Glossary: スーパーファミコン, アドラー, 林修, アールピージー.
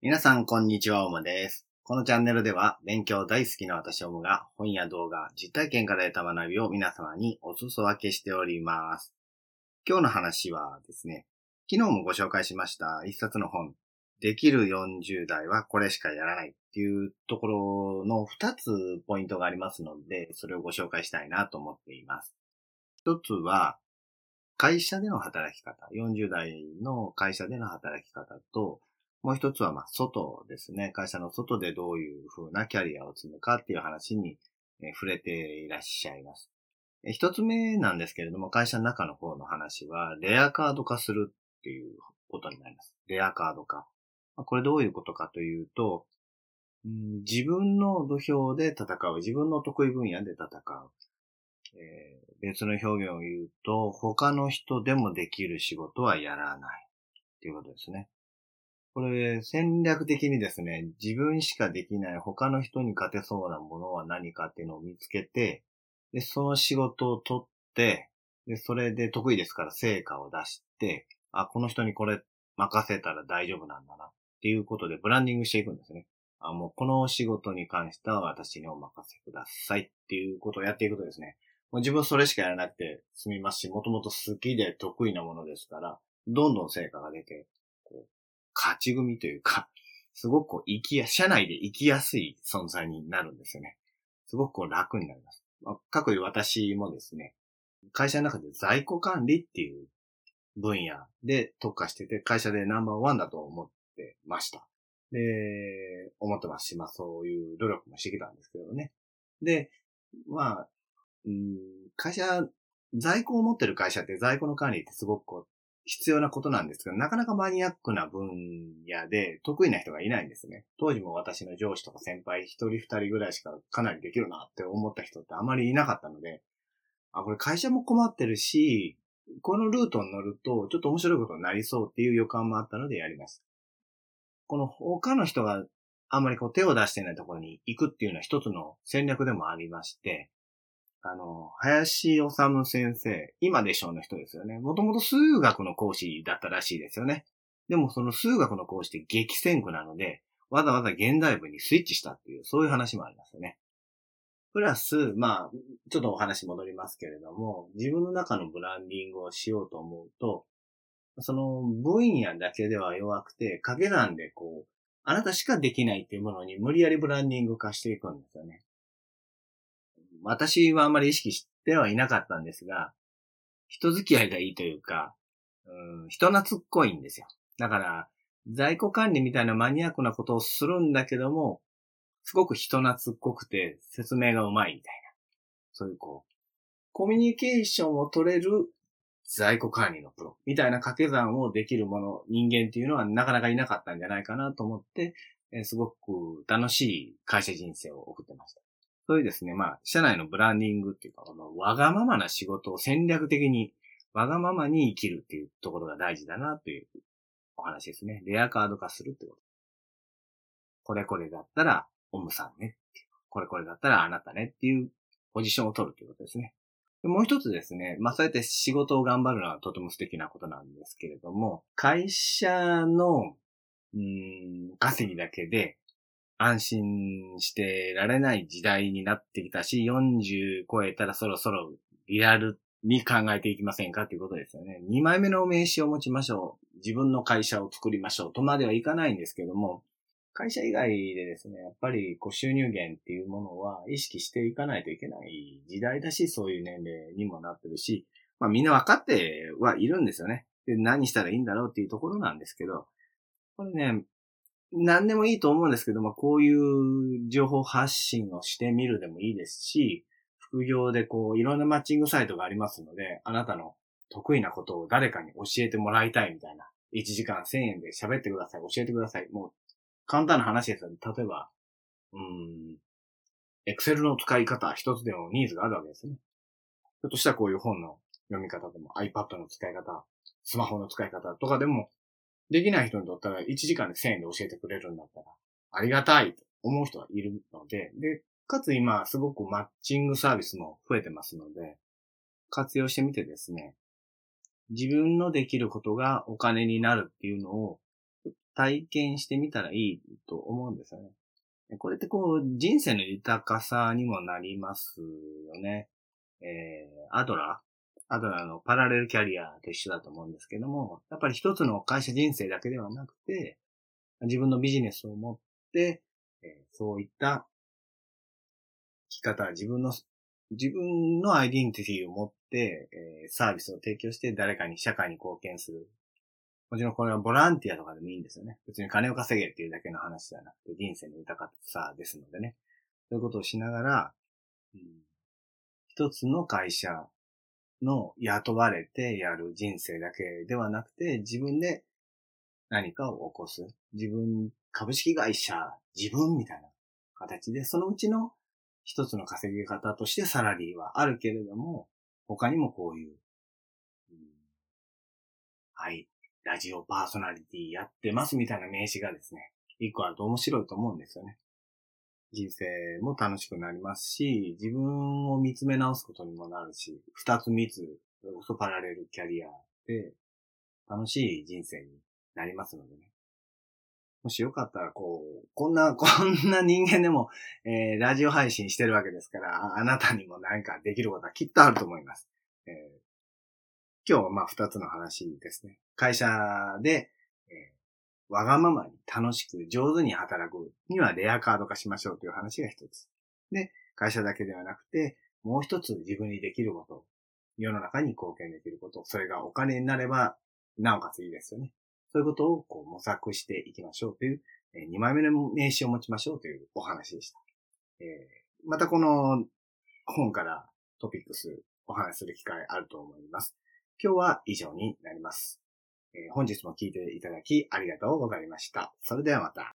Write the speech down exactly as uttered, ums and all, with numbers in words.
皆さんこんにちは、オムです。このチャンネルでは勉強大好きな私オムが本や動画、実体験から得た学びを皆様にお裾分けしております。今日の話はですね、昨日もご紹介しました一冊の本、できるよんじゅう代はこれしかやらないっていうところのふたつポイントがありますので、それをご紹介したいなと思っています。ひとつは、会社での働き方、よんじゅう代の会社での働き方と、もう一つは、まあ、外ですね。会社の外でどういう風なキャリアを積むかっていう話に触れていらっしゃいます。一つ目なんですけれども、会社の中の方の話は、レアカード化するっていうことになります。レアカード化。これどういうことかというと、自分の土俵で戦う。自分の得意分野で戦う。えー、別の表現を言うと、他の人でもできる仕事はやらない。っていうことですね。これ、戦略的にですね、自分しかできない他の人に勝てそうなものは何かっていうのを見つけて、で、その仕事を取って、で、それで得意ですから成果を出して、あ、この人にこれ任せたら大丈夫なんだなっていうことでブランディングしていくんですね。あ、もうこの仕事に関しては私にお任せくださいっていうことをやっていくとですね、もう自分それしかやらなくて済みますし、もともと好きで得意なものですから、どんどん成果が出て、こう勝ち組というか、すごくこう生きや、社内で生きやすい存在になるんですよね。すごくこう楽になります。まあ、かくいう私もですね、会社の中で在庫管理っていう分野で特化してて、会社でナンバーワンだと思ってました。で、思ってますし、まあそういう努力もしてきたんですけどね。で、まあ、うん、会社、在庫を持ってる会社って在庫の管理ってすごくこう、必要なことなんですけど、なかなかマニアックな分野で得意な人がいないんですね。当時も私の上司とか先輩一人二人ぐらいしかかなりできるなって思った人ってあまりいなかったので、あ、これ会社も困ってるし、このルートに乗るとちょっと面白いことになりそうっていう予感もあったのでやりました。この他の人があんまりこう手を出していないところに行くっていうのは一つの戦略でもありまして、あの、林修先生、今でしょうの人ですよね。もともと数学の講師だったらしいですよね。でもその数学の講師って激戦区なので、わざわざ現代文にスイッチしたっていう、そういう話もありますよね。プラス、まあ、ちょっとお話戻りますけれども、自分の中のブランディングをしようと思うと、その分野だけでは弱くて、掛け算でこう、あなたしかできないっていうものに無理やりブランディング化していくんですよね。私はあんまり意識してはいなかったんですが、人付き合いがいいというか、うん、人懐っこいんですよ。だから、在庫管理みたいなマニアックなことをするんだけども、すごく人懐っこくて説明がうまいみたいな。そういうこう、コミュニケーションを取れる在庫管理のプロみたいな掛け算をできるもの、人間っていうのはなかなかいなかったんじゃないかなと思って、えー、すごく楽しい会社人生を送ってました。そういうですね、まあ、社内のブランディングっていうか、このわがままな仕事を戦略的に、わがままに生きるっていうところが大事だなというお話ですね。レアカード化するってこと。これこれだったら、オムさんね。これこれだったらあなたねっていうポジションを取るということですね。でもう一つですね、まあ、そうやって仕事を頑張るのはとても素敵なことなんですけれども、会社の、うーん、稼ぎだけで、安心してられない時代になってきたし、よんじゅう超えたらそろそろリアルに考えていきませんかということですよね。にまいめの名刺を持ちましょう。自分の会社を作りましょうとまではいかないんですけども、会社以外でですね、やっぱりこう収入源っていうものは意識していかないといけない時代だし、そういう年齢にもなってるし、まあみんな分かってはいるんですよね。で、何したらいいんだろうっていうところなんですけど、これね、何でもいいと思うんですけども、こういう情報発信をしてみるでもいいですし、副業でこういろんなマッチングサイトがありますので、あなたの得意なことを誰かに教えてもらいたいみたいな、いちじかんせんえんで喋ってください、教えてください。もう簡単な話ですよね。例えば、うーん、Excel の使い方一つでもニーズがあるわけですね。ちょっとしたこういう本の読み方でも iPad の使い方、スマホの使い方とかでも、できない人にとったらいちじかんでせんえんで教えてくれるんだったらありがたいと思う人はいるので、で、かつ今すごくマッチングサービスも増えてますので、活用してみてですね、自分のできることがお金になるっていうのを、体験してみたらいいと思うんですよね。これってこう、人生の豊かさにもなりますよね。えー、アドラー、アドラーのパラレルキャリアと一緒だと思うんですけども、やっぱり一つの会社人生だけではなくて、自分のビジネスを持って、えー、そういった生き方、自分の、自分のアイデンティティを持って、えー、サービスを提供して誰かに社会に貢献する。もちろんこれはボランティアとかでもいいんですよね。別に金を稼げっていうだけの話ではなくて、人生の豊かさですのでね。そういうことをしながら、うん、一つの会社の雇われてやる人生だけではなくて、自分で何かを起こす。自分、株式会社、自分みたいな形で、そのうちの一つの稼ぎ方としてサラリーはあるけれども、他にもこういう、うん、はい。ラジオパーソナリティやってますみたいな名刺がですね、一個あると面白いと思うんですよね。人生も楽しくなりますし、自分を見つめ直すことにもなるし、二つ三つ、そパラレルキャリアで楽しい人生になりますのでね。もしよかったらこう、こんな、こんな人間でも、えー、ラジオ配信してるわけですから、あなたにも何かできることはきっとあると思います。えー今日はまあ二つの話ですね。会社で、えー、わがままに楽しく上手に働くにはレアカード化しましょうという話が一つ。で、会社だけではなくて、もう一つ自分にできること、世の中に貢献できること、それがお金になればなおかついいですよね。そういうことをこう模索していきましょうという、えー、にまいめの名刺を持ちましょうというお話でした。えー、またこの本からトピックスお話しする機会あると思います。今日は以上になります。えー、本日も聞いていただきありがとうございました。それではまた。